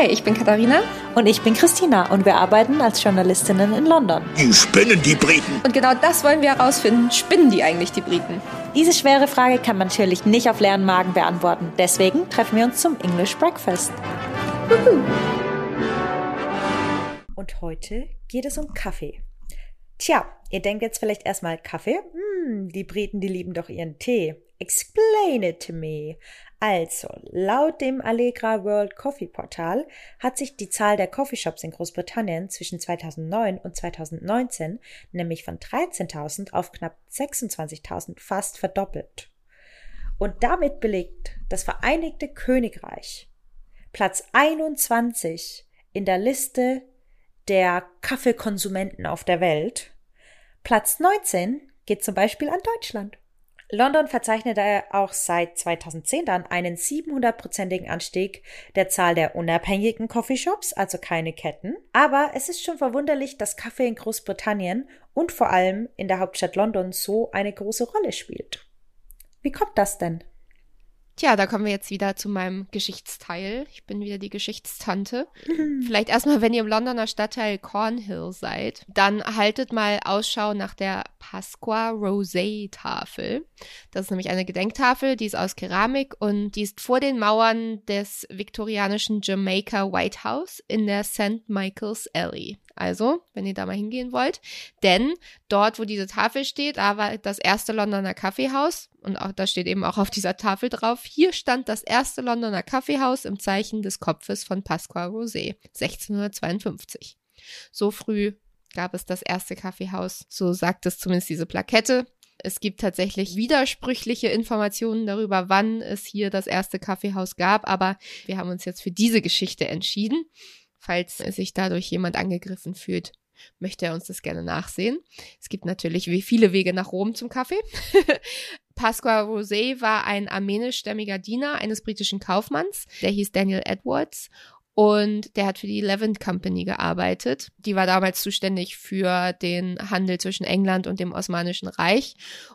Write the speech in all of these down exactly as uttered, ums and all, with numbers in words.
Hi, ich bin Katharina. Und ich bin Christina und wir arbeiten als Journalistinnen in London. Die spinnen, die Briten. Und genau das wollen wir herausfinden. Spinnen die eigentlich, die Briten? Diese schwere Frage kann man natürlich nicht auf leeren Magen beantworten. Deswegen treffen wir uns zum English Breakfast. Juhu. Und heute geht es um Kaffee. Tja, ihr denkt jetzt vielleicht erstmal Kaffee? Hm, die Briten, die lieben doch ihren Tee. Explain it to me. Also, laut dem Allegra World Coffee Portal hat sich die Zahl der Coffeeshops in Großbritannien zwischen zweitausendneun und zweitausendneunzehn nämlich von dreizehntausend auf knapp sechsundzwanzigtausend fast verdoppelt. Und damit belegt das Vereinigte Königreich Platz einundzwanzig in der Liste der Kaffeekonsumenten auf der Welt. Platz neunzehn geht zum Beispiel an Deutschland. London verzeichnete auch seit zweitausendzehn dann einen siebenhundertprozentigen Anstieg der Zahl der unabhängigen Coffeeshops, also keine Ketten. Aber es ist schon verwunderlich, dass Kaffee in Großbritannien und vor allem in der Hauptstadt London so eine große Rolle spielt. Wie kommt das denn? Tja, da kommen wir jetzt wieder zu meinem Geschichtsteil. Ich bin wieder die Geschichtstante. Vielleicht erstmal, wenn ihr im Londoner Stadtteil Cornhill seid, dann haltet mal Ausschau nach der Pasqua Rosée Tafel. Das ist nämlich eine Gedenktafel, die ist aus Keramik und die ist vor den Mauern des viktorianischen Jamaica White House in der Sankt Michael's Alley. Also, wenn ihr da mal hingehen wollt, denn dort, wo diese Tafel steht, da war das erste Londoner Kaffeehaus und auch da steht eben auch auf dieser Tafel drauf, hier stand das erste Londoner Kaffeehaus im Zeichen des Kopfes von Pasqua Rosée, sechzehnhundertzweiundfünfzig. So früh gab es das erste Kaffeehaus, so sagt es zumindest diese Plakette. Es gibt tatsächlich widersprüchliche Informationen darüber, wann es hier das erste Kaffeehaus gab, aber wir haben uns jetzt für diese Geschichte entschieden. Falls sich dadurch jemand angegriffen fühlt, möchte er uns das gerne nachsehen. Es gibt natürlich wie viele Wege nach Rom zum Kaffee. Pasqua Rosée war ein armenischstämmiger Diener eines britischen Kaufmanns, der hieß Daniel Edwards und der hat für die Levant Company gearbeitet. Die war damals zuständig für den Handel zwischen England und dem Osmanischen Reich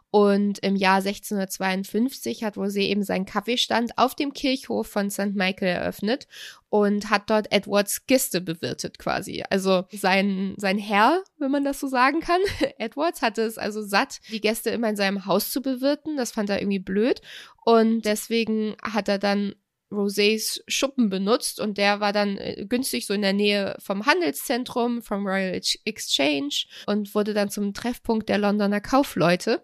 und im Jahr sechzehnhundertzweiundfünfzig hat Rosé eben seinen Kaffeestand auf dem Kirchhof von Sankt Michael eröffnet und hat dort Edwards Gäste bewirtet quasi. Also sein, sein Herr, wenn man das so sagen kann. Edwards hatte es also satt, die Gäste immer in seinem Haus zu bewirten. Das fand er irgendwie blöd und deswegen hat er dann Rosés Schuppen benutzt und der war dann günstig so in der Nähe vom Handelszentrum, vom Royal Exchange und wurde dann zum Treffpunkt der Londoner Kaufleute,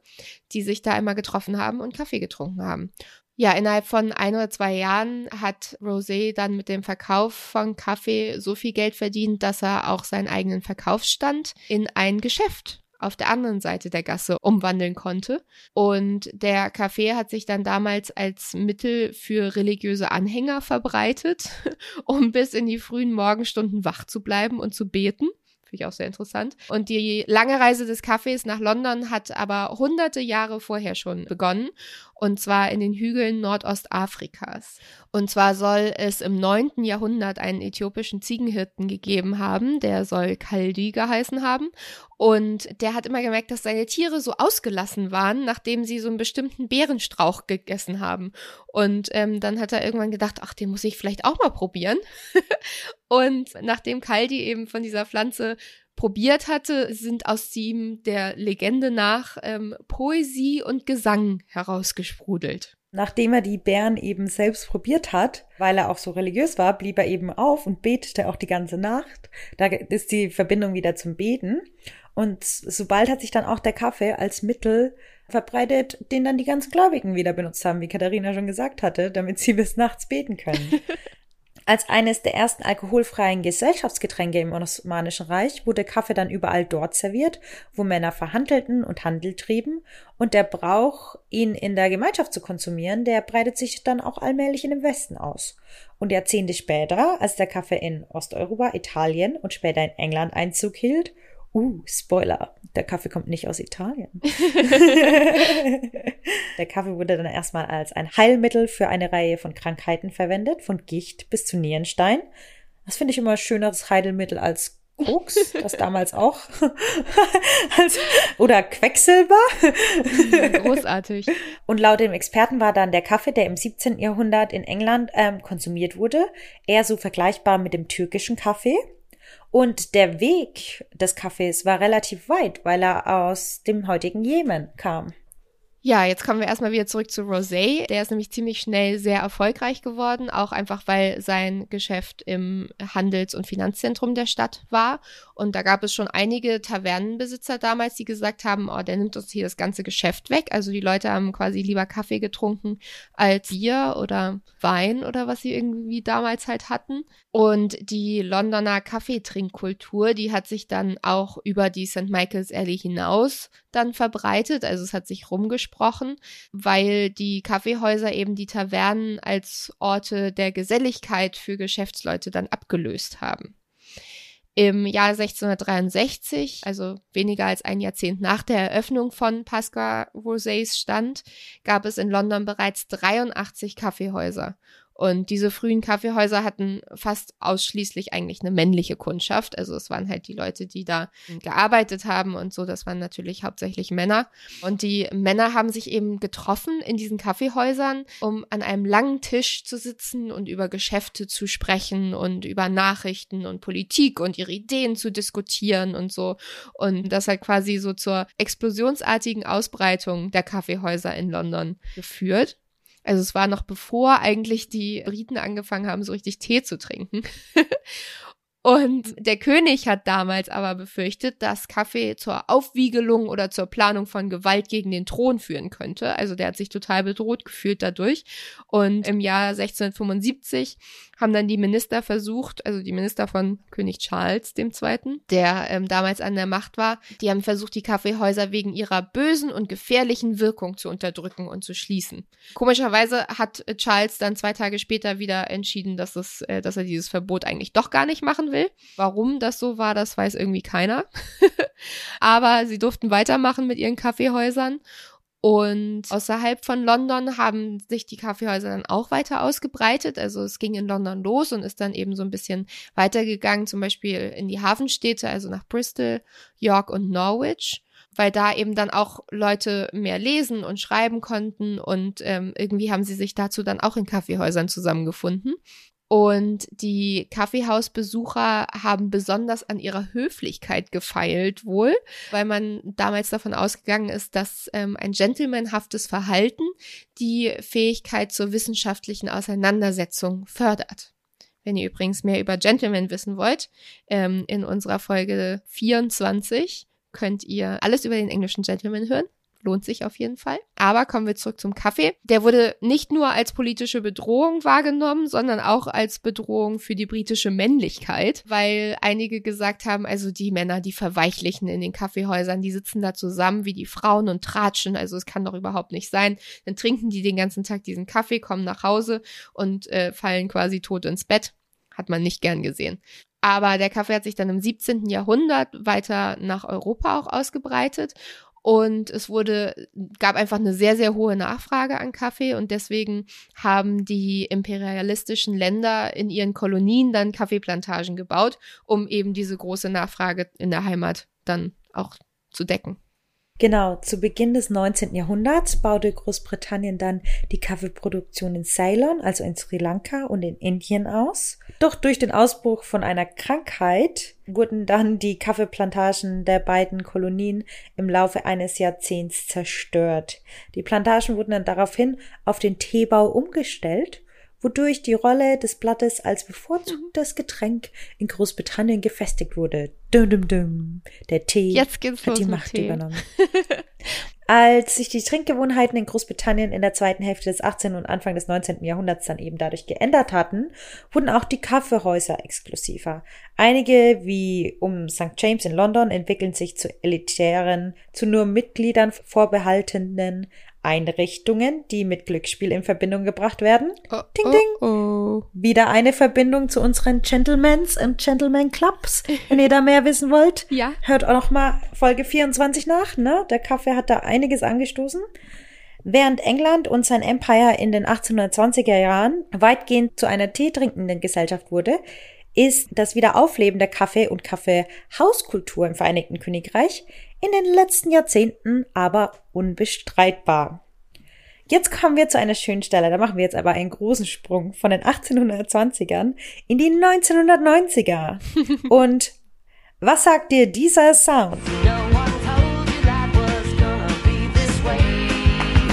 die sich da einmal getroffen haben und Kaffee getrunken haben. Ja, innerhalb von ein oder zwei Jahren hat Rosé dann mit dem Verkauf von Kaffee so viel Geld verdient, dass er auch seinen eigenen Verkaufsstand in ein Geschäft auf der anderen Seite der Gasse umwandeln konnte. Und der Kaffee hat sich dann damals als Mittel für religiöse Anhänger verbreitet, um bis in die frühen Morgenstunden wach zu bleiben und zu beten. Finde ich auch sehr interessant. Und die lange Reise des Kaffees nach London hat aber hunderte Jahre vorher schon begonnen. Und zwar in den Hügeln Nordostafrikas. Und zwar soll es im neunten Jahrhundert einen äthiopischen Ziegenhirten gegeben haben. Der soll Kaldi geheißen haben. Und der hat immer gemerkt, dass seine Tiere so ausgelassen waren, nachdem sie so einen bestimmten Beerenstrauch gegessen haben. Und ähm, dann hat er irgendwann gedacht, ach, den muss ich vielleicht auch mal probieren. Und nachdem Kaldi eben von dieser Pflanze probiert hatte, sind aus ihm der Legende nach ähm, Poesie und Gesang herausgesprudelt. Nachdem er die Beeren eben selbst probiert hat, weil er auch so religiös war, blieb er eben auf und betete auch die ganze Nacht. Da ist die Verbindung wieder zum Beten. Und sobald hat sich dann auch der Kaffee als Mittel verbreitet, den dann die ganzen Gläubigen wieder benutzt haben, wie Katharina schon gesagt hatte, damit sie bis nachts beten können. Als eines der ersten alkoholfreien Gesellschaftsgetränke im Osmanischen Reich wurde Kaffee dann überall dort serviert, wo Männer verhandelten und Handel trieben. Und der Brauch, ihn in der Gemeinschaft zu konsumieren, der breitet sich dann auch allmählich in den Westen aus. Und Jahrzehnte später, als der Kaffee in Osteuropa, Italien und später in England Einzug hielt, Uh, Spoiler, der Kaffee kommt nicht aus Italien. Der Kaffee wurde dann erstmal als ein Heilmittel für eine Reihe von Krankheiten verwendet, von Gicht bis zu Nierenstein. Das finde ich immer ein schöneres Heilmittel als Koks, das damals auch. Also, oder Quecksilber. Großartig. Und laut dem Experten war dann der Kaffee, der im siebzehnten Jahrhundert in England ähm, konsumiert wurde, eher so vergleichbar mit dem türkischen Kaffee. Und der Weg des Kaffees war relativ weit, weil er aus dem heutigen Jemen kam. Ja, jetzt kommen wir erstmal wieder zurück zu Rosé. Der ist nämlich ziemlich schnell sehr erfolgreich geworden, auch einfach, weil sein Geschäft im Handels- und Finanzzentrum der Stadt war. Und da gab es schon einige Tavernenbesitzer damals, die gesagt haben, oh, der nimmt uns hier das ganze Geschäft weg. Also die Leute haben quasi lieber Kaffee getrunken als Bier oder Wein oder was sie irgendwie damals halt hatten. Und die Londoner Kaffeetrinkkultur, die hat sich dann auch über die Saint Michael's Alley hinaus dann verbreitet. Also es hat sich rumgesprochen, weil die Kaffeehäuser eben die Tavernen als Orte der Geselligkeit für Geschäftsleute dann abgelöst haben. Im Jahr sechzehnhundertdreiundsechzig, also weniger als ein Jahrzehnt nach der Eröffnung von Pasqua Rosés Stand, gab es in London bereits dreiundachtzig Kaffeehäuser. Und diese frühen Kaffeehäuser hatten fast ausschließlich eigentlich eine männliche Kundschaft. Also es waren halt die Leute, die da gearbeitet haben und so. Das waren natürlich hauptsächlich Männer. Und die Männer haben sich eben getroffen in diesen Kaffeehäusern, um an einem langen Tisch zu sitzen und über Geschäfte zu sprechen und über Nachrichten und Politik und ihre Ideen zu diskutieren und so. Und das hat quasi so zur explosionsartigen Ausbreitung der Kaffeehäuser in London geführt. Also es war noch bevor eigentlich die Briten angefangen haben, so richtig Tee zu trinken. Und der König hat damals aber befürchtet, dass Kaffee zur Aufwiegelung oder zur Planung von Gewalt gegen den Thron führen könnte. Also der hat sich total bedroht gefühlt dadurch. Und im Jahr sechzehnhundertfünfundsiebzig haben dann die Minister versucht, also die Minister von König Charles dem Zweiten, der ähm, damals an der Macht war, die haben versucht, die Kaffeehäuser wegen ihrer bösen und gefährlichen Wirkung zu unterdrücken und zu schließen. Komischerweise hat Charles dann zwei Tage später wieder entschieden, dass, es, äh, dass er dieses Verbot eigentlich doch gar nicht machen will. Warum das so war, das weiß irgendwie keiner. Aber sie durften weitermachen mit ihren Kaffeehäusern. Und außerhalb von London haben sich die Kaffeehäuser dann auch weiter ausgebreitet. Also es ging in London los und ist dann eben so ein bisschen weitergegangen, zum Beispiel in die Hafenstädte, also nach Bristol, York und Norwich, weil da eben dann auch Leute mehr lesen und schreiben konnten. Und ähm, irgendwie haben sie sich dazu dann auch in Kaffeehäusern zusammengefunden. Und die Kaffeehausbesucher haben besonders an ihrer Höflichkeit gefeilt wohl, weil man damals davon ausgegangen ist, dass ähm, ein gentlemanhaftes Verhalten die Fähigkeit zur wissenschaftlichen Auseinandersetzung fördert. Wenn ihr übrigens mehr über Gentlemen wissen wollt, ähm, in unserer Folge vierundzwanzig könnt ihr alles über den englischen Gentleman hören. Lohnt sich auf jeden Fall. Aber kommen wir zurück zum Kaffee. Der wurde nicht nur als politische Bedrohung wahrgenommen, sondern auch als Bedrohung für die britische Männlichkeit, weil einige gesagt haben, also die Männer, die verweichlichen in den Kaffeehäusern, die sitzen da zusammen wie die Frauen und tratschen, also es kann doch überhaupt nicht sein. Dann trinken die den ganzen Tag diesen Kaffee, kommen nach Hause und äh, fallen quasi tot ins Bett. Hat man nicht gern gesehen. Aber der Kaffee hat sich dann im siebzehnten Jahrhundert weiter nach Europa auch ausgebreitet. Und es wurde, gab einfach eine sehr, sehr hohe Nachfrage an Kaffee und deswegen haben die imperialistischen Länder in ihren Kolonien dann Kaffeeplantagen gebaut, um eben diese große Nachfrage in der Heimat dann auch zu decken. Genau, zu Beginn des neunzehnten Jahrhunderts baute Großbritannien dann die Kaffeeproduktion in Ceylon, also in Sri Lanka und in Indien aus. Doch durch den Ausbruch von einer Krankheit wurden dann die Kaffeeplantagen der beiden Kolonien im Laufe eines Jahrzehnts zerstört. Die Plantagen wurden dann daraufhin auf den Teebau umgestellt, wodurch die Rolle des Blattes als bevorzugtes Getränk in Großbritannien gefestigt wurde. Dum, dum, dum. Der Tee Jetzt geht's hat die Macht Tee. übernommen. Als sich die Trinkgewohnheiten in Großbritannien in der zweiten Hälfte des achtzehnten und Anfang des neunzehnten Jahrhunderts dann eben dadurch geändert hatten, wurden auch die Kaffeehäuser exklusiver. Einige, wie um Sankt James in London, entwickeln sich zu elitären, zu nur Mitgliedern vorbehaltenen Einrichtungen, die mit Glücksspiel in Verbindung gebracht werden. Oh, ding, ding. Oh, oh. Wieder eine Verbindung zu unseren Gentlemans und Gentleman Clubs. Wenn ihr da mehr wissen wollt, ja. Hört auch noch mal Folge vierundzwanzig nach, ne? Der Kaffee hat da einiges angestoßen. Während England und sein Empire in den achtzehnhundertzwanziger Jahren weitgehend zu einer teetrinkenden Gesellschaft wurde, ist das Wiederaufleben der Kaffee- und Kaffeehauskultur im Vereinigten Königreich in den letzten Jahrzehnten aber unbestreitbar. Jetzt kommen wir zu einer schönen Stelle, da machen wir jetzt aber einen großen Sprung von den achtzehnhundertzwanzigern in die neunzehnhundertneunziger. Und was sagt dir dieser Sound?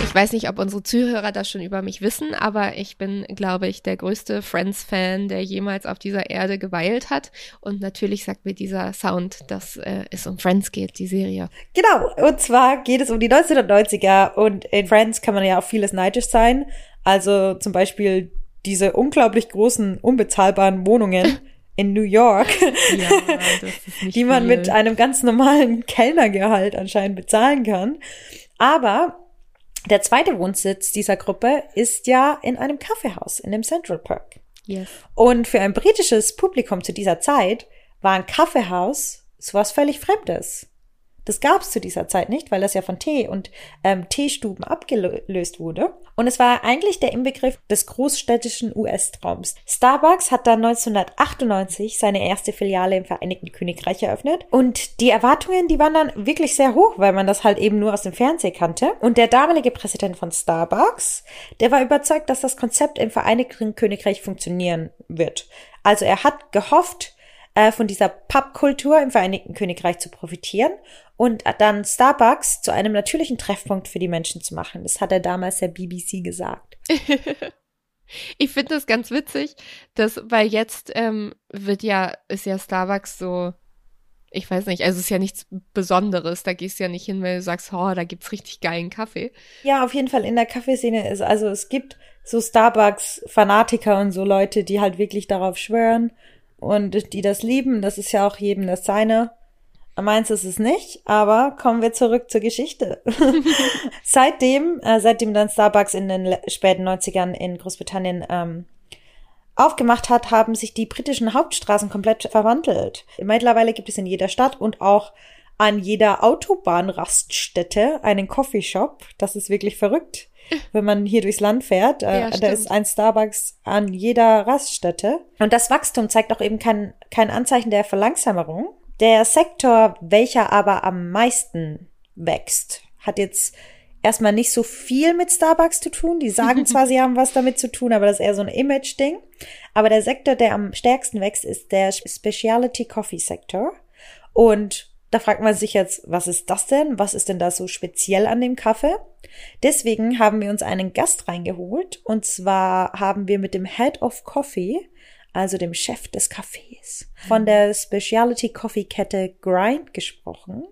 Ich weiß nicht, ob unsere Zuhörer das schon über mich wissen, aber ich bin, glaube ich, der größte Friends-Fan, der jemals auf dieser Erde geweilt hat. Und natürlich sagt mir dieser Sound, dass äh, es um Friends geht, die Serie. Genau, und zwar geht es um die neunzehnhundertneunziger und in Friends kann man ja auf vieles neidisch sein. Also zum Beispiel diese unglaublich großen, unbezahlbaren Wohnungen in New York, ja, die man viel. mit einem ganz normalen Kellnergehalt anscheinend bezahlen kann. Aber der zweite Wohnsitz dieser Gruppe ist ja in einem Kaffeehaus in dem Central Park. Yes. Und für ein britisches Publikum zu dieser Zeit war ein Kaffeehaus sowas völlig Fremdes. Das gab es zu dieser Zeit nicht, weil das ja von Tee und ähm, Teestuben abgelöst wurde. Und es war eigentlich der Inbegriff des großstädtischen U S-Traums. Starbucks hat dann neunzehnhundertachtundneunzig seine erste Filiale im Vereinigten Königreich eröffnet. Und die Erwartungen, die waren dann wirklich sehr hoch, weil man das halt eben nur aus dem Fernsehen kannte. Und der damalige Präsident von Starbucks, der war überzeugt, dass das Konzept im Vereinigten Königreich funktionieren wird. Also er hat gehofft, von dieser Pub-Kultur im Vereinigten Königreich zu profitieren und dann Starbucks zu einem natürlichen Treffpunkt für die Menschen zu machen. Das hat er damals der B B C gesagt. Ich finde das ganz witzig, dass, weil jetzt ähm, wird ja, ist ja Starbucks so, ich weiß nicht, also es ist ja nichts Besonderes, da gehst du ja nicht hin, weil du sagst, oh, da gibt's richtig geilen Kaffee. Ja, auf jeden Fall in der Kaffeeszene ist, also es gibt so Starbucks-Fanatiker und so Leute, die halt wirklich darauf schwören, und die das lieben, das ist ja auch jedem das Seine. Meins ist es nicht, aber kommen wir zurück zur Geschichte. Seitdem, äh, seitdem dann Starbucks in den späten neunzigern in Großbritannien ähm, aufgemacht hat, haben sich die britischen Hauptstraßen komplett verwandelt. Mittlerweile gibt es in jeder Stadt und auch an jeder Autobahnraststätte einen Coffeeshop. Das ist wirklich verrückt, wenn man hier durchs Land fährt. Äh, ja, da ist ein Starbucks an jeder Raststätte. Und das Wachstum zeigt auch eben kein, kein Anzeichen der Verlangsamung. Der Sektor, welcher aber am meisten wächst, hat jetzt erstmal nicht so viel mit Starbucks zu tun. Die sagen zwar, sie haben was damit zu tun, aber das ist eher so ein Image-Ding. Aber der Sektor, der am stärksten wächst, ist der Specialty Coffee Sektor. Und da fragt man sich jetzt, was ist das denn? Was ist denn da so speziell an dem Kaffee? Deswegen haben wir uns einen Gast reingeholt. Und zwar haben wir mit dem Head of Coffee, also dem Chef des Kaffees, von der Specialty Coffee Kette Grind gesprochen.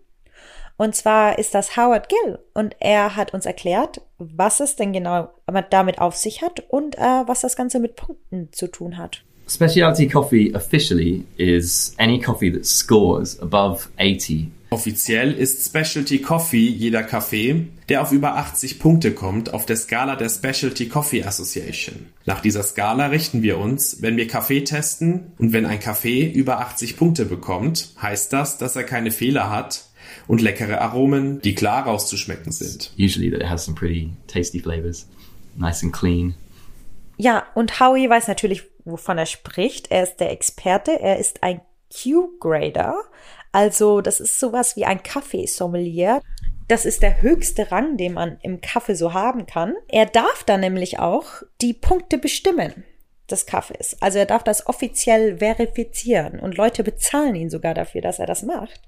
Und zwar ist das Howard Gill. Und er hat uns erklärt, was es denn genau damit auf sich hat und äh, was das Ganze mit Punkten zu tun hat. Specialty coffee officially is any coffee that scores above eighty. Offiziell ist Specialty Coffee jeder Kaffee, der auf über achtzig Punkte kommt auf der Skala der Specialty Coffee Association. Nach dieser Skala richten wir uns, wenn wir Kaffee testen, und wenn ein Kaffee über achtzig Punkte bekommt, heißt das, dass er keine Fehler hat und leckere Aromen, die klar rauszuschmecken sind. Usually that it has some pretty tasty flavors, nice and clean. Ja, und Howie weiß natürlich, wovon er spricht. Er ist der Experte. Er ist ein Q-Grader. Also das ist sowas wie ein Kaffeesommelier. Das ist der höchste Rang, den man im Kaffee so haben kann. Er darf dann nämlich auch die Punkte bestimmen des Kaffees. Also er darf das offiziell verifizieren und Leute bezahlen ihn sogar dafür, dass er das macht.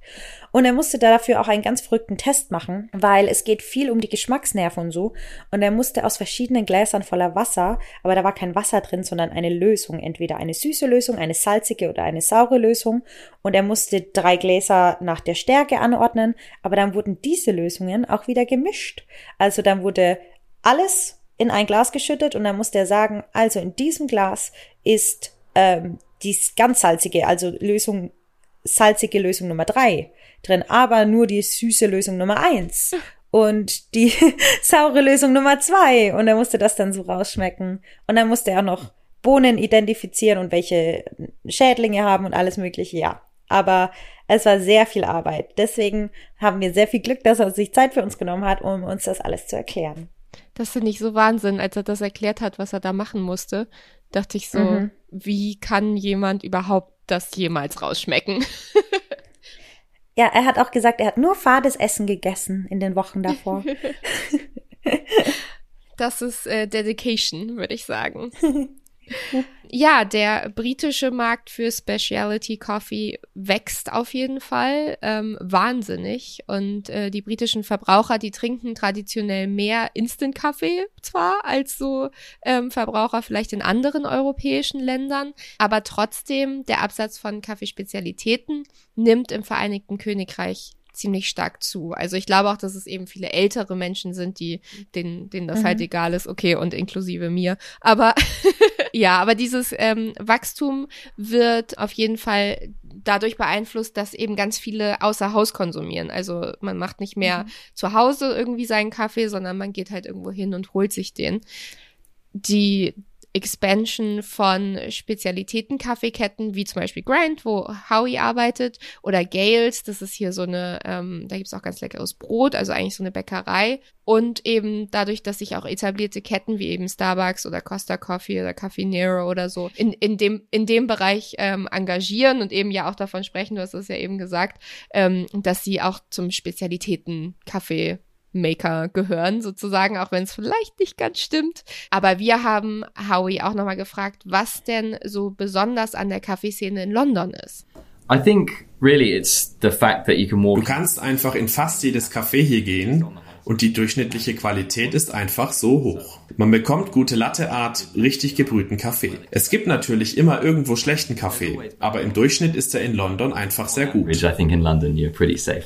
Und er musste dafür auch einen ganz verrückten Test machen, weil es geht viel um die Geschmacksnerven und so. Und er musste aus verschiedenen Gläsern voller Wasser, aber da war kein Wasser drin, sondern eine Lösung. Entweder eine süße Lösung, eine salzige oder eine saure Lösung. Und er musste drei Gläser nach der Stärke anordnen, aber dann wurden diese Lösungen auch wieder gemischt. Also dann wurde alles in ein Glas geschüttet und dann musste er sagen, also in diesem Glas ist ähm, die ganz salzige, also Lösung, salzige Lösung Nummer drei drin, aber nur die süße Lösung Nummer eins und die saure Lösung Nummer zwei, und er musste das dann so rausschmecken und dann musste er auch noch Bohnen identifizieren und welche Schädlinge haben und alles mögliche, ja. Aber es war sehr viel Arbeit, deswegen haben wir sehr viel Glück, dass er sich Zeit für uns genommen hat, um uns das alles zu erklären. Das finde ich so Wahnsinn, als er das erklärt hat, was er da machen musste. dachte ich so, mhm. wie kann jemand überhaupt das jemals rausschmecken? Ja, er hat auch gesagt, er hat nur fades Essen gegessen in den Wochen davor. Das ist äh, Dedication, würde ich sagen. Ja, der britische Markt für Specialty Coffee wächst auf jeden Fall ähm, wahnsinnig. Und äh, die britischen Verbraucher, die trinken traditionell mehr Instant-Kaffee zwar, als so ähm, Verbraucher vielleicht in anderen europäischen Ländern. Aber trotzdem, der Absatz von Kaffeespezialitäten nimmt im Vereinigten Königreich ziemlich stark zu. Also ich glaube auch, dass es eben viele ältere Menschen sind, die denen, denen das mhm. halt egal ist. Okay, und inklusive mir. Aber ja, aber dieses ähm, Wachstum wird auf jeden Fall dadurch beeinflusst, dass eben ganz viele außer Haus konsumieren. Also man macht nicht mehr mhm. zu Hause irgendwie seinen Kaffee, sondern man geht halt irgendwo hin und holt sich den. Die Expansion von Spezialitäten-Kaffeeketten, wie zum Beispiel Grind, wo Howie arbeitet, oder Gales, das ist hier so eine, ähm, da gibt's auch ganz leckeres Brot, also eigentlich so eine Bäckerei. Und eben dadurch, dass sich auch etablierte Ketten wie eben Starbucks oder Costa Coffee oder Caffè Nero oder so in, in, dem, in dem Bereich ähm, engagieren und eben ja auch davon sprechen, du hast es ja eben gesagt, ähm, dass sie auch zum Spezialitäten-Kaffee Maker gehören sozusagen, auch wenn es vielleicht nicht ganz stimmt. Aber wir haben Howie auch nochmal gefragt, was denn so besonders an der Kaffeeszene in London ist. I think really it's the fact that you can walk. Du kannst einfach in fast jedes Café hier gehen und die durchschnittliche Qualität ist einfach so hoch. Man bekommt gute Latteart, richtig gebrühten Kaffee. Es gibt natürlich immer irgendwo schlechten Kaffee, aber im Durchschnitt ist er in London einfach sehr gut. I think in London you're pretty safe.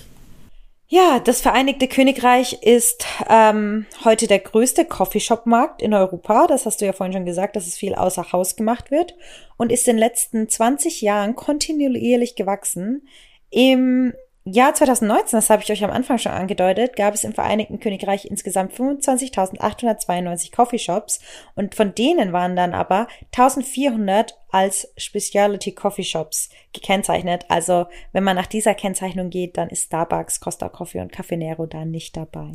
Ja, das Vereinigte Königreich ist ähm, heute der größte Coffeeshop-Markt in Europa. Das hast du ja vorhin schon gesagt, dass es viel außer Haus gemacht wird. Und ist in den letzten zwanzig Jahren kontinuierlich gewachsen. Im Jahr zwanzig neunzehn, das habe ich euch am Anfang schon angedeutet, gab es im Vereinigten Königreich insgesamt fünfundzwanzigtausendachthundertzweiundneunzig Coffeeshops. Und von denen waren dann aber eintausendvierhundert als Specialty Coffee Shops gekennzeichnet. Also wenn man nach dieser Kennzeichnung geht, dann ist Starbucks, Costa Coffee und Caffè Nero da nicht dabei.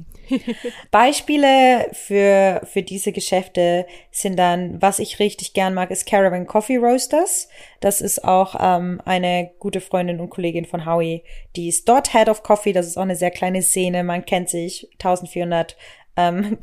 Beispiele für für diese Geschäfte sind dann, was ich richtig gern mag, ist Caravan Coffee Roasters. Das ist auch ähm, eine gute Freundin und Kollegin von Howie, die ist dort Head of Coffee. Das ist auch eine sehr kleine Szene, man kennt sich, eintausendvierhundert ähm,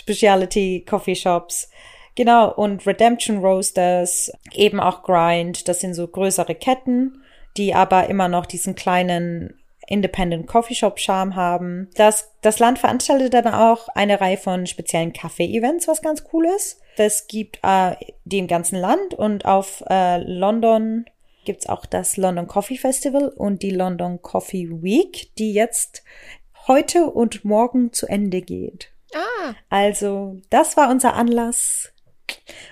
Specialty Coffee Shops. Genau, und Redemption Roasters, eben auch Grind, das sind so größere Ketten, die aber immer noch diesen kleinen Independent Coffeeshop Charme haben. Das, das Land veranstaltet dann auch eine Reihe von speziellen Kaffee-Events, was ganz cool ist. Das gibt äh, die im ganzen Land, und auf äh, London gibt's auch das London Coffee Festival und die London Coffee Week, die jetzt heute und morgen zu Ende geht. Ah. Also, das war unser Anlass.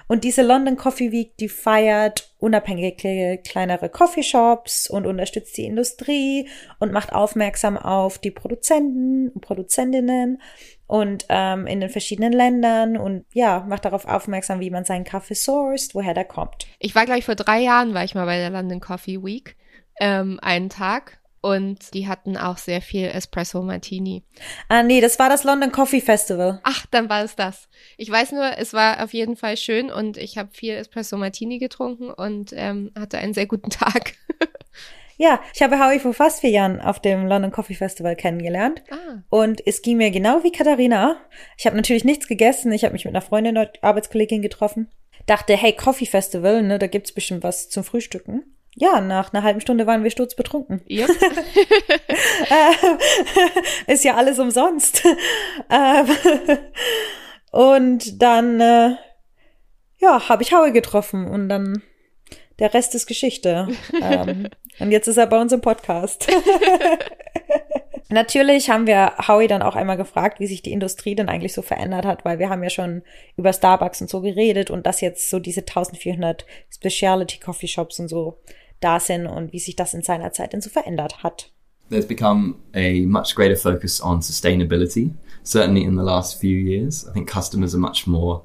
Und diese London Coffee Week, die feiert unabhängige kleinere Coffeeshops und unterstützt die Industrie und macht aufmerksam auf die Produzenten und Produzentinnen und ähm, in den verschiedenen Ländern und ja, macht darauf aufmerksam, wie man seinen Kaffee sourced, woher der kommt. Ich war, glaube ich, vor drei Jahren war ich mal bei der London Coffee Week, ähm, einen Tag. Und die hatten auch sehr viel Espresso Martini. Ah nee, das war das London Coffee Festival. Ach, dann war es das. Ich weiß nur, es war auf jeden Fall schön und ich habe viel Espresso Martini getrunken und ähm, hatte einen sehr guten Tag. Ja, ich habe Howie vor fast vier Jahren auf dem London Coffee Festival kennengelernt. Ah. Und es ging mir genau wie Katharina. Ich habe natürlich nichts gegessen. Ich habe mich mit einer Freundin, Arbeitskollegin getroffen. Dachte, hey, Coffee Festival, ne, da gibt's bestimmt was zum Frühstücken. Ja, nach einer halben Stunde waren wir sturzbetrunken. Yep. äh, ist ja alles umsonst. Äh, und dann, äh, ja, habe ich Howie getroffen und dann der Rest ist Geschichte. ähm, und jetzt ist er bei uns im Podcast. Natürlich haben wir Howie dann auch einmal gefragt, wie sich die Industrie denn eigentlich so verändert hat, weil wir haben ja schon über Starbucks und so geredet und dass jetzt so diese eintausendvierhundert Specialty Coffee Shops und so da sind und wie sich das in seiner Zeit denn so verändert hat. There's become a much greater focus on sustainability, certainly in the last few years. I think customers are much more.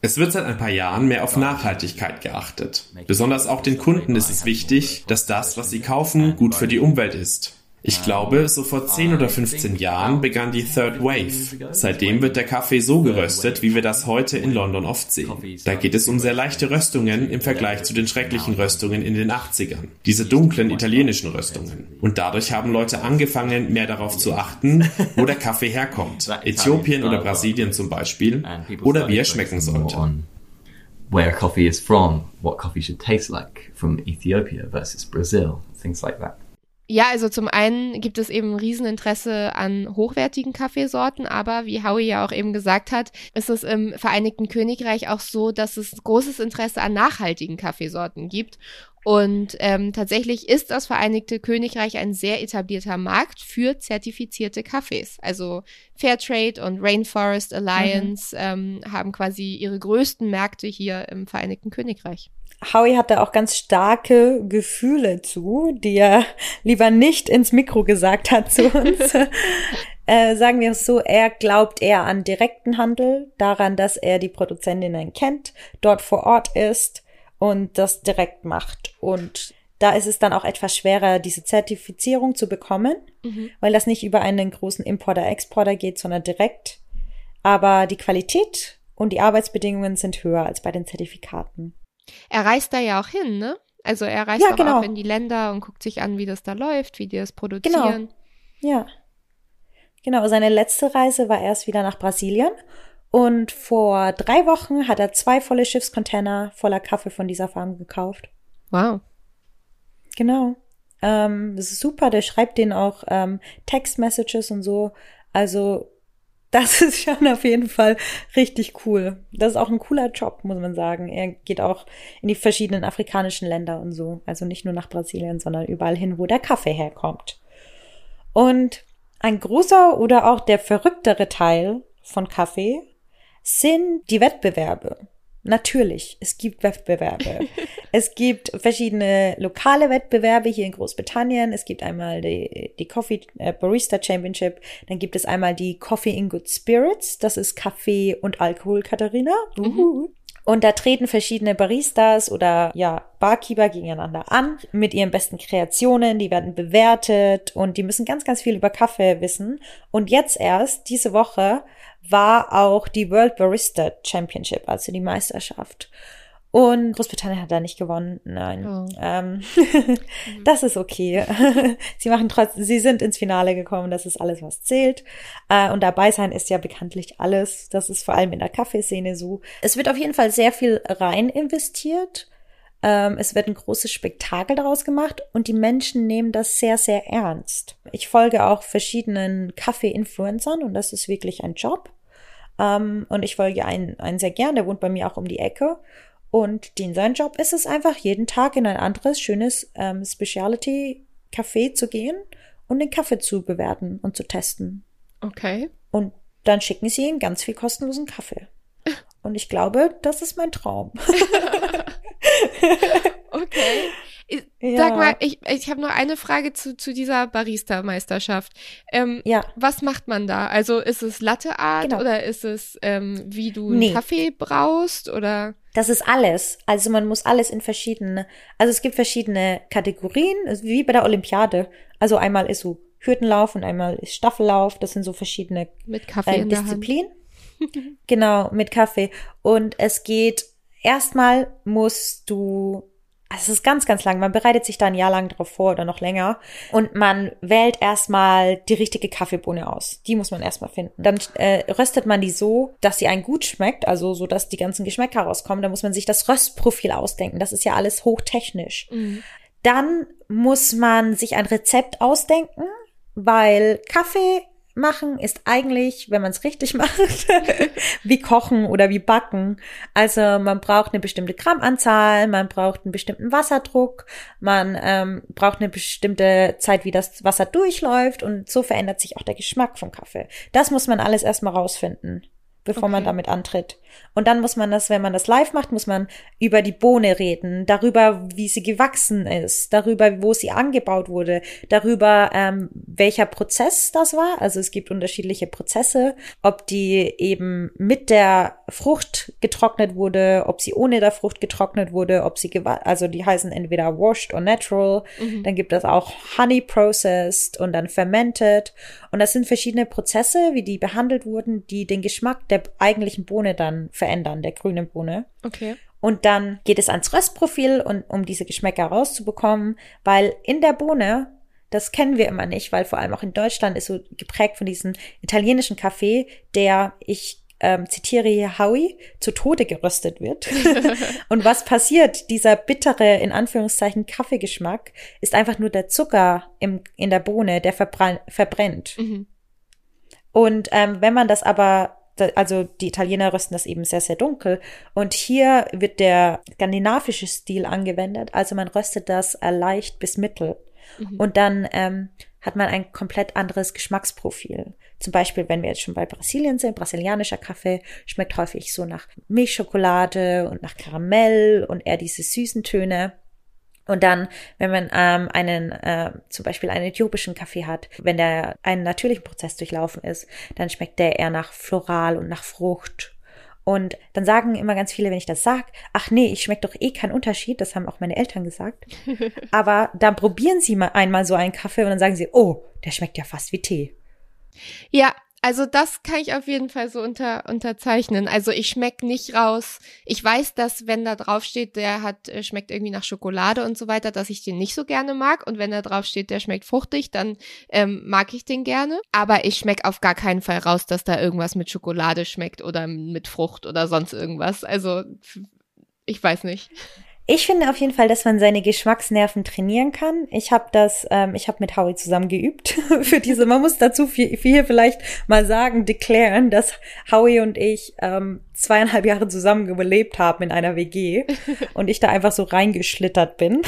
Es wird seit ein paar Jahren mehr auf Nachhaltigkeit geachtet. Besonders auch den Kunden ist es wichtig, dass das, was sie kaufen, gut für die Umwelt ist. Ich glaube, so vor zehn oder fünfzehn Jahren begann die Third Wave. Seitdem wird der Kaffee so geröstet, wie wir das heute in London oft sehen. Da geht es um sehr leichte Röstungen im Vergleich zu den schrecklichen Röstungen in den achtzigern, diese dunklen italienischen Röstungen. Und dadurch haben Leute angefangen, mehr darauf zu achten, wo der Kaffee herkommt, Äthiopien oder Brasilien zum Beispiel, oder wie er schmecken sollte. Where coffee is from, what coffee should taste like, from Ethiopia versus Brazil, things like that. Ja, also zum einen gibt es eben ein Rieseninteresse an hochwertigen Kaffeesorten, aber wie Howie ja auch eben gesagt hat, ist es im Vereinigten Königreich auch so, dass es großes Interesse an nachhaltigen Kaffeesorten gibt. Und ähm, tatsächlich ist das Vereinigte Königreich ein sehr etablierter Markt für zertifizierte Kaffees. Also Fairtrade und Rainforest Alliance mhm. ähm, haben quasi ihre größten Märkte hier im Vereinigten Königreich. Howie hat da auch ganz starke Gefühle zu, die er lieber nicht ins Mikro gesagt hat zu uns. äh, sagen wir es so, er glaubt eher an direkten Handel, daran, dass er die Produzentinnen kennt, dort vor Ort ist und das direkt macht. Und da ist es dann auch etwas schwerer, diese Zertifizierung zu bekommen, mhm. weil das nicht über einen großen Importer, Exporter geht, sondern direkt. Aber die Qualität und die Arbeitsbedingungen sind höher als bei den Zertifikaten. Er reist da ja auch hin, ne? Also er reist ja, genau. auch in die Länder und guckt sich an, wie das da läuft, wie die das produzieren. Genau. Ja. Genau, seine letzte Reise war erst wieder nach Brasilien. Und vor drei Wochen hat er zwei volle Schiffscontainer voller Kaffee von dieser Farm gekauft. Wow. Genau. Ähm, das ist super, der schreibt denen auch ähm, Text-Messages und so. Also das ist schon auf jeden Fall richtig cool. Das ist auch ein cooler Job, muss man sagen. Er geht auch in die verschiedenen afrikanischen Länder und so. Also nicht nur nach Brasilien, sondern überall hin, wo der Kaffee herkommt. Und ein großer oder auch der verrücktere Teil von Kaffee sind die Wettbewerbe. Natürlich, es gibt Wettbewerbe. Es gibt verschiedene lokale Wettbewerbe hier in Großbritannien. Es gibt einmal die, die Coffee äh, Barista Championship. Dann gibt es einmal die Coffee in Good Spirits. Das ist Kaffee und Alkohol, Katharina. Mhm. Und da treten verschiedene Baristas oder ja Barkeeper gegeneinander an mit ihren besten Kreationen. Die werden bewertet und die müssen ganz, ganz viel über Kaffee wissen. Und jetzt erst diese Woche war auch die World Barista Championship, also die Meisterschaft. Und Großbritannien hat da nicht gewonnen, nein. Oh. Ähm, das ist okay. sie machen trotzdem, sie sind ins Finale gekommen, das ist alles, was zählt. Äh, und dabei sein ist ja bekanntlich alles. Das ist vor allem in der Kaffeeszene so. Es wird auf jeden Fall sehr viel rein investiert. Ähm, es wird ein großes Spektakel daraus gemacht und die Menschen nehmen das sehr, sehr ernst. Ich folge auch verschiedenen Kaffee-Influencern und das ist wirklich ein Job. Ähm, und ich folge einen, einen sehr gern, der wohnt bei mir auch um die Ecke. Und den, sein Job ist es einfach, jeden Tag in ein anderes, schönes ähm, Specialty-Café zu gehen und den Kaffee zu bewerten und zu testen. Okay. Und dann schicken sie ihm ganz viel kostenlosen Kaffee. Und ich glaube, das ist mein Traum. Okay. Ich, ja. Sag mal, ich, ich habe nur eine Frage zu, zu dieser Barista-Meisterschaft. Ähm, ja. Was macht man da? Also ist es Latte-Art genau. oder ist es, ähm, wie du nee. einen Kaffee braust oder... Das ist alles. Also man muss alles in verschiedene, also es gibt verschiedene Kategorien, wie bei der Olympiade. Also einmal ist so Hürdenlauf und einmal ist Staffellauf. Das sind so verschiedene mit Kaffee äh, in Disziplinen. Genau, mit Kaffee. Und es geht, erstmal musst du, also es ist ganz, ganz lang, man bereitet sich da ein Jahr lang drauf vor oder noch länger. Und man wählt erstmal die richtige Kaffeebohne aus. Die muss man erstmal finden. Dann äh, röstet man die so, dass sie einem gut schmeckt, also so, dass die ganzen Geschmäcker rauskommen. Da muss man sich das Röstprofil ausdenken. Das ist ja alles hochtechnisch. Mhm. Dann muss man sich ein Rezept ausdenken, weil Kaffee machen ist eigentlich, wenn man es richtig macht, wie kochen oder wie backen. Also man braucht eine bestimmte Grammanzahl, man braucht einen bestimmten Wasserdruck, man ähm, braucht eine bestimmte Zeit, wie das Wasser durchläuft und so verändert sich auch der Geschmack vom Kaffee. Das muss man alles erstmal rausfinden, bevor okay. man damit antritt. Und dann muss man das, wenn man das live macht, muss man über die Bohne reden, darüber, wie sie gewachsen ist, darüber, wo sie angebaut wurde, darüber, ähm, welcher Prozess das war. Also es gibt unterschiedliche Prozesse, ob die eben mit der Frucht getrocknet wurde, ob sie ohne der Frucht getrocknet wurde, ob sie, gewa- also die heißen entweder washed or natural. Mhm. Dann gibt es auch honey processed und dann fermented. Und das sind verschiedene Prozesse, wie die behandelt wurden, die den Geschmack der eigentlichen Bohne dann verändern, der grünen Bohne. Okay. Und dann geht es ans Röstprofil, und um diese Geschmäcker rauszubekommen, weil in der Bohne, das kennen wir immer nicht, weil vor allem auch in Deutschland ist so geprägt von diesem italienischen Kaffee, der, ich ähm, zitiere hier Howie, zu Tode geröstet wird. Und was passiert? Dieser bittere, in Anführungszeichen, Kaffeegeschmack ist einfach nur der Zucker im, in der Bohne, der verbran- verbrennt. Mhm. Und ähm, wenn man das aber, also die Italiener rösten das eben sehr, sehr dunkel. Und hier wird der skandinavische Stil angewendet. Also man röstet das leicht bis mittel. Mhm. Und dann ähm, hat man ein komplett anderes Geschmacksprofil. Zum Beispiel, wenn wir jetzt schon bei Brasilien sind, brasilianischer Kaffee schmeckt häufig so nach Milchschokolade und nach Karamell und eher diese süßen Töne. Und dann, wenn man ähm, einen, äh, zum Beispiel einen äthiopischen Kaffee hat, wenn der einen natürlichen Prozess durchlaufen ist, dann schmeckt der eher nach Floral und nach Frucht. Und dann sagen immer ganz viele, wenn ich das sage, ach nee, ich schmecke doch eh keinen Unterschied, das haben auch meine Eltern gesagt. Aber dann probieren sie mal einmal so einen Kaffee und dann sagen sie, oh, der schmeckt ja fast wie Tee. Ja, also das kann ich auf jeden Fall so unter, unterzeichnen. Also ich schmeck nicht raus. Ich weiß, dass wenn da draufsteht, der hat schmeckt irgendwie nach Schokolade und so weiter, dass ich den nicht so gerne mag. Und wenn da draufsteht, der schmeckt fruchtig, dann ähm, mag ich den gerne. Aber ich schmeck auf gar keinen Fall raus, dass da irgendwas mit Schokolade schmeckt oder mit Frucht oder sonst irgendwas. Also ich weiß nicht. Ich finde auf jeden Fall, dass man seine Geschmacksnerven trainieren kann. Ich habe das, ähm, ich habe mit Howie zusammen geübt für diese. Man muss dazu viel, viel vielleicht mal sagen, deklarieren, dass Howie und ich ähm, zweieinhalb Jahre zusammen überlebt haben in einer W G und ich da einfach so reingeschlittert bin.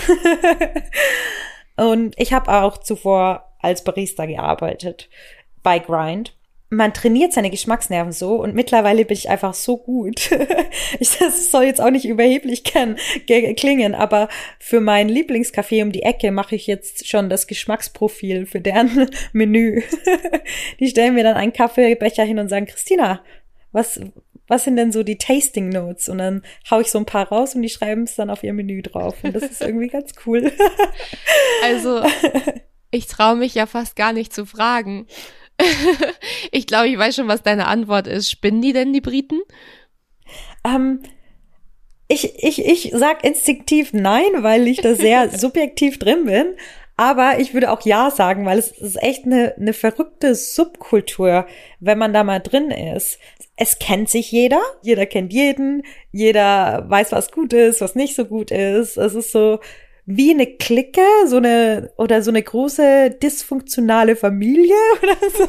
Und ich habe auch zuvor als Barista gearbeitet bei Grind. Man trainiert seine Geschmacksnerven so, und mittlerweile bin ich einfach so gut. Ich, das soll jetzt auch nicht überheblich klingen, aber für mein Lieblingscafé um die Ecke mache ich jetzt schon das Geschmacksprofil für deren Menü. Die stellen mir dann einen Kaffeebecher hin und sagen, Christina, was, was sind denn so die Tasting Notes? Und dann hau ich so ein paar raus und die schreiben es dann auf ihr Menü drauf. Und das ist irgendwie ganz cool. Also, ich traue mich ja fast gar nicht zu fragen. Ich glaube, ich weiß schon, was deine Antwort ist. Spinnen die denn, die Briten? Ähm, ich, ich, ich sag instinktiv nein, weil ich da sehr subjektiv drin bin. Aber ich würde auch ja sagen, weil es ist echt eine, eine verrückte Subkultur, wenn man da mal drin ist. Es kennt sich jeder. Jeder kennt jeden. Jeder weiß, was gut ist, was nicht so gut ist. Es ist so wie eine Clique, so eine, oder so eine große dysfunktionale Familie oder so.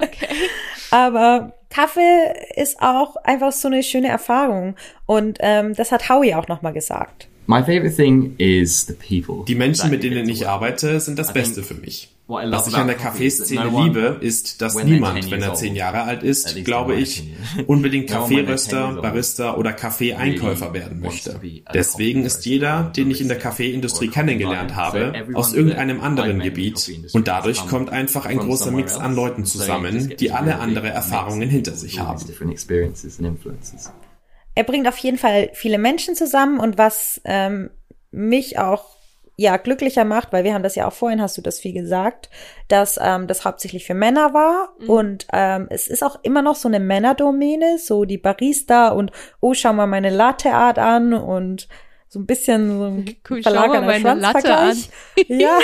Okay. Aber Kaffee ist auch einfach so eine schöne Erfahrung. Und ähm, das hat Howie auch nochmal gesagt. My favorite thing is the people. Die Menschen, mit denen ich arbeite, sind das Beste für mich. Was ich an der Kaffeeszene liebe, ist, dass niemand, wenn er zehn Jahre alt ist, glaube ich, unbedingt Kaffeeröster, Barista oder Kaffeeeinkäufer werden möchte. Deswegen ist jeder, den ich in der Kaffeeindustrie kennengelernt habe, aus irgendeinem anderen Gebiet, und dadurch kommt einfach ein großer Mix an Leuten zusammen, die alle andere Erfahrungen hinter sich haben. Er bringt auf jeden Fall viele Menschen zusammen, und was ähm, mich auch ja glücklicher macht, weil wir haben das ja auch vorhin, hast du das viel gesagt, dass ähm, das hauptsächlich für Männer war, mhm. und ähm, es ist auch immer noch so eine Männerdomäne, so die Barista und oh, schau mal meine Latte-Art an und so ein bisschen so ein cool, verlagernder Schwanzvergleich. Ja.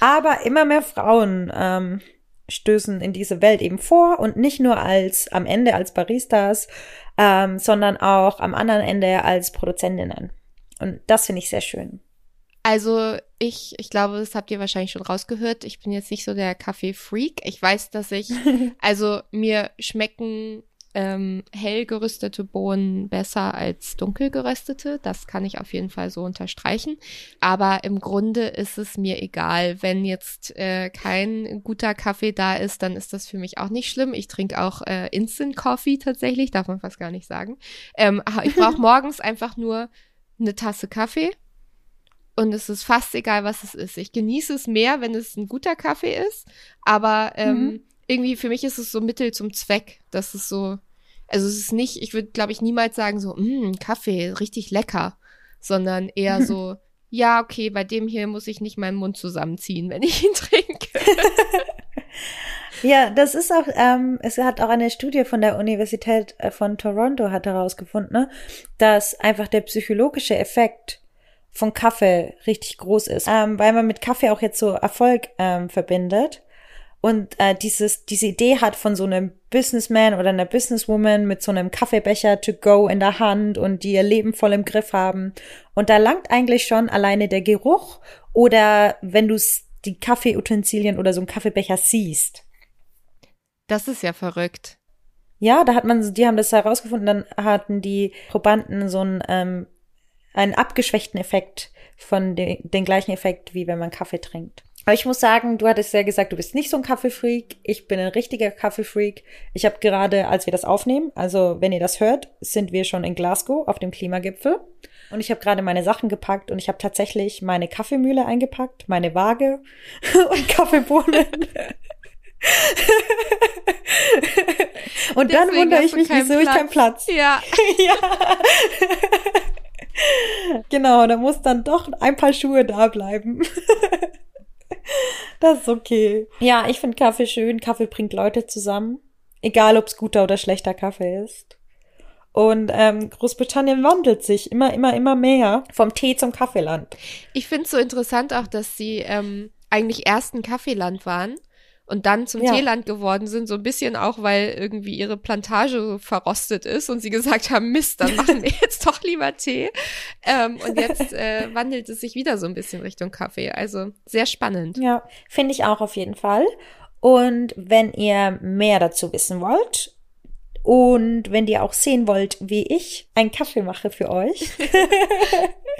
Aber immer mehr Frauen ähm, stößen in diese Welt eben vor, und nicht nur als am Ende als Baristas, ähm, sondern auch am anderen Ende als Produzentinnen. Und das finde ich sehr schön. Also ich, ich glaube, das habt ihr wahrscheinlich schon rausgehört. Ich bin jetzt nicht so der Kaffee-Freak. Ich weiß, dass ich, also mir schmecken ähm, hell geröstete Bohnen besser als dunkel geröstete. Das kann ich auf jeden Fall so unterstreichen. Aber im Grunde ist es mir egal. Wenn jetzt äh, kein guter Kaffee da ist, dann ist das für mich auch nicht schlimm. Ich trinke auch äh, Instant Coffee tatsächlich, darf man fast gar nicht sagen. Ähm, ich brauche morgens einfach nur eine Tasse Kaffee. Und es ist fast egal, was es ist. Ich genieße es mehr, wenn es ein guter Kaffee ist. Aber ähm, mhm. irgendwie für mich ist es so Mittel zum Zweck. Das ist so, also es ist nicht, ich würde, glaube ich, niemals sagen so, Kaffee, richtig lecker. Sondern eher mhm. so, ja, okay, bei dem hier muss ich nicht meinen Mund zusammenziehen, wenn ich ihn trinke. Ja, das ist auch, ähm, es hat auch eine Studie von der Universität von Toronto hat herausgefunden, ne, dass einfach der psychologische Effekt von Kaffee richtig groß ist, ähm, weil man mit Kaffee auch jetzt so Erfolg ähm, verbindet und äh, dieses diese Idee hat von so einem Businessman oder einer Businesswoman mit so einem Kaffeebecher to go in der Hand und die ihr Leben voll im Griff haben. Und da langt eigentlich schon alleine der Geruch oder wenn du die Kaffeeutensilien oder so einen Kaffeebecher siehst. Das ist ja verrückt. Ja, da hat man, die haben das herausgefunden, dann hatten die Probanden so ein ähm, einen abgeschwächten Effekt von de- den gleichen Effekt, wie wenn man Kaffee trinkt. Aber ich muss sagen, du hattest ja gesagt, du bist nicht so ein Kaffeefreak. Ich bin ein richtiger Kaffeefreak. Ich habe gerade, als wir das aufnehmen, also wenn ihr das hört, sind wir schon in Glasgow auf dem Klimagipfel. Und ich habe gerade meine Sachen gepackt und ich habe tatsächlich meine Kaffeemühle eingepackt, meine Waage und Kaffeebohnen. Und deswegen dann wundere ich mich, wieso Platz. ich keinen Platz. Ja. Ja. Genau, da muss dann doch ein paar Schuhe da bleiben. Das ist okay. Ja, ich finde Kaffee schön. Kaffee bringt Leute zusammen. Egal, ob es guter oder schlechter Kaffee ist. Und ähm, Großbritannien wandelt sich immer, immer, immer mehr vom Tee zum Kaffeeland. Ich finde es so interessant auch, dass sie ähm, eigentlich erst ein Kaffeeland waren und dann zum ja. Teeland geworden sind, so ein bisschen auch, weil irgendwie ihre Plantage verrostet ist und sie gesagt haben, Mist, dann machen wir jetzt doch lieber Tee. Ähm, und jetzt äh, wandelt es sich wieder so ein bisschen Richtung Kaffee. Also sehr spannend. Ja, finde ich auch auf jeden Fall. Und wenn ihr mehr dazu wissen wollt und wenn ihr auch sehen wollt, wie ich einen Kaffee mache für euch,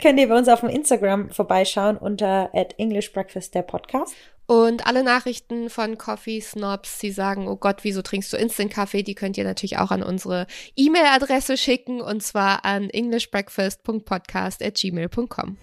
könnt ihr bei uns auf dem Instagram vorbeischauen unter at english breakfast der Podcast. Und alle Nachrichten von Coffee Snobs, die sagen, oh Gott, wieso trinkst du Instant-Kaffee, die könnt ihr natürlich auch an unsere E-Mail-Adresse schicken und zwar an english breakfast dot podcast at gmail dot com.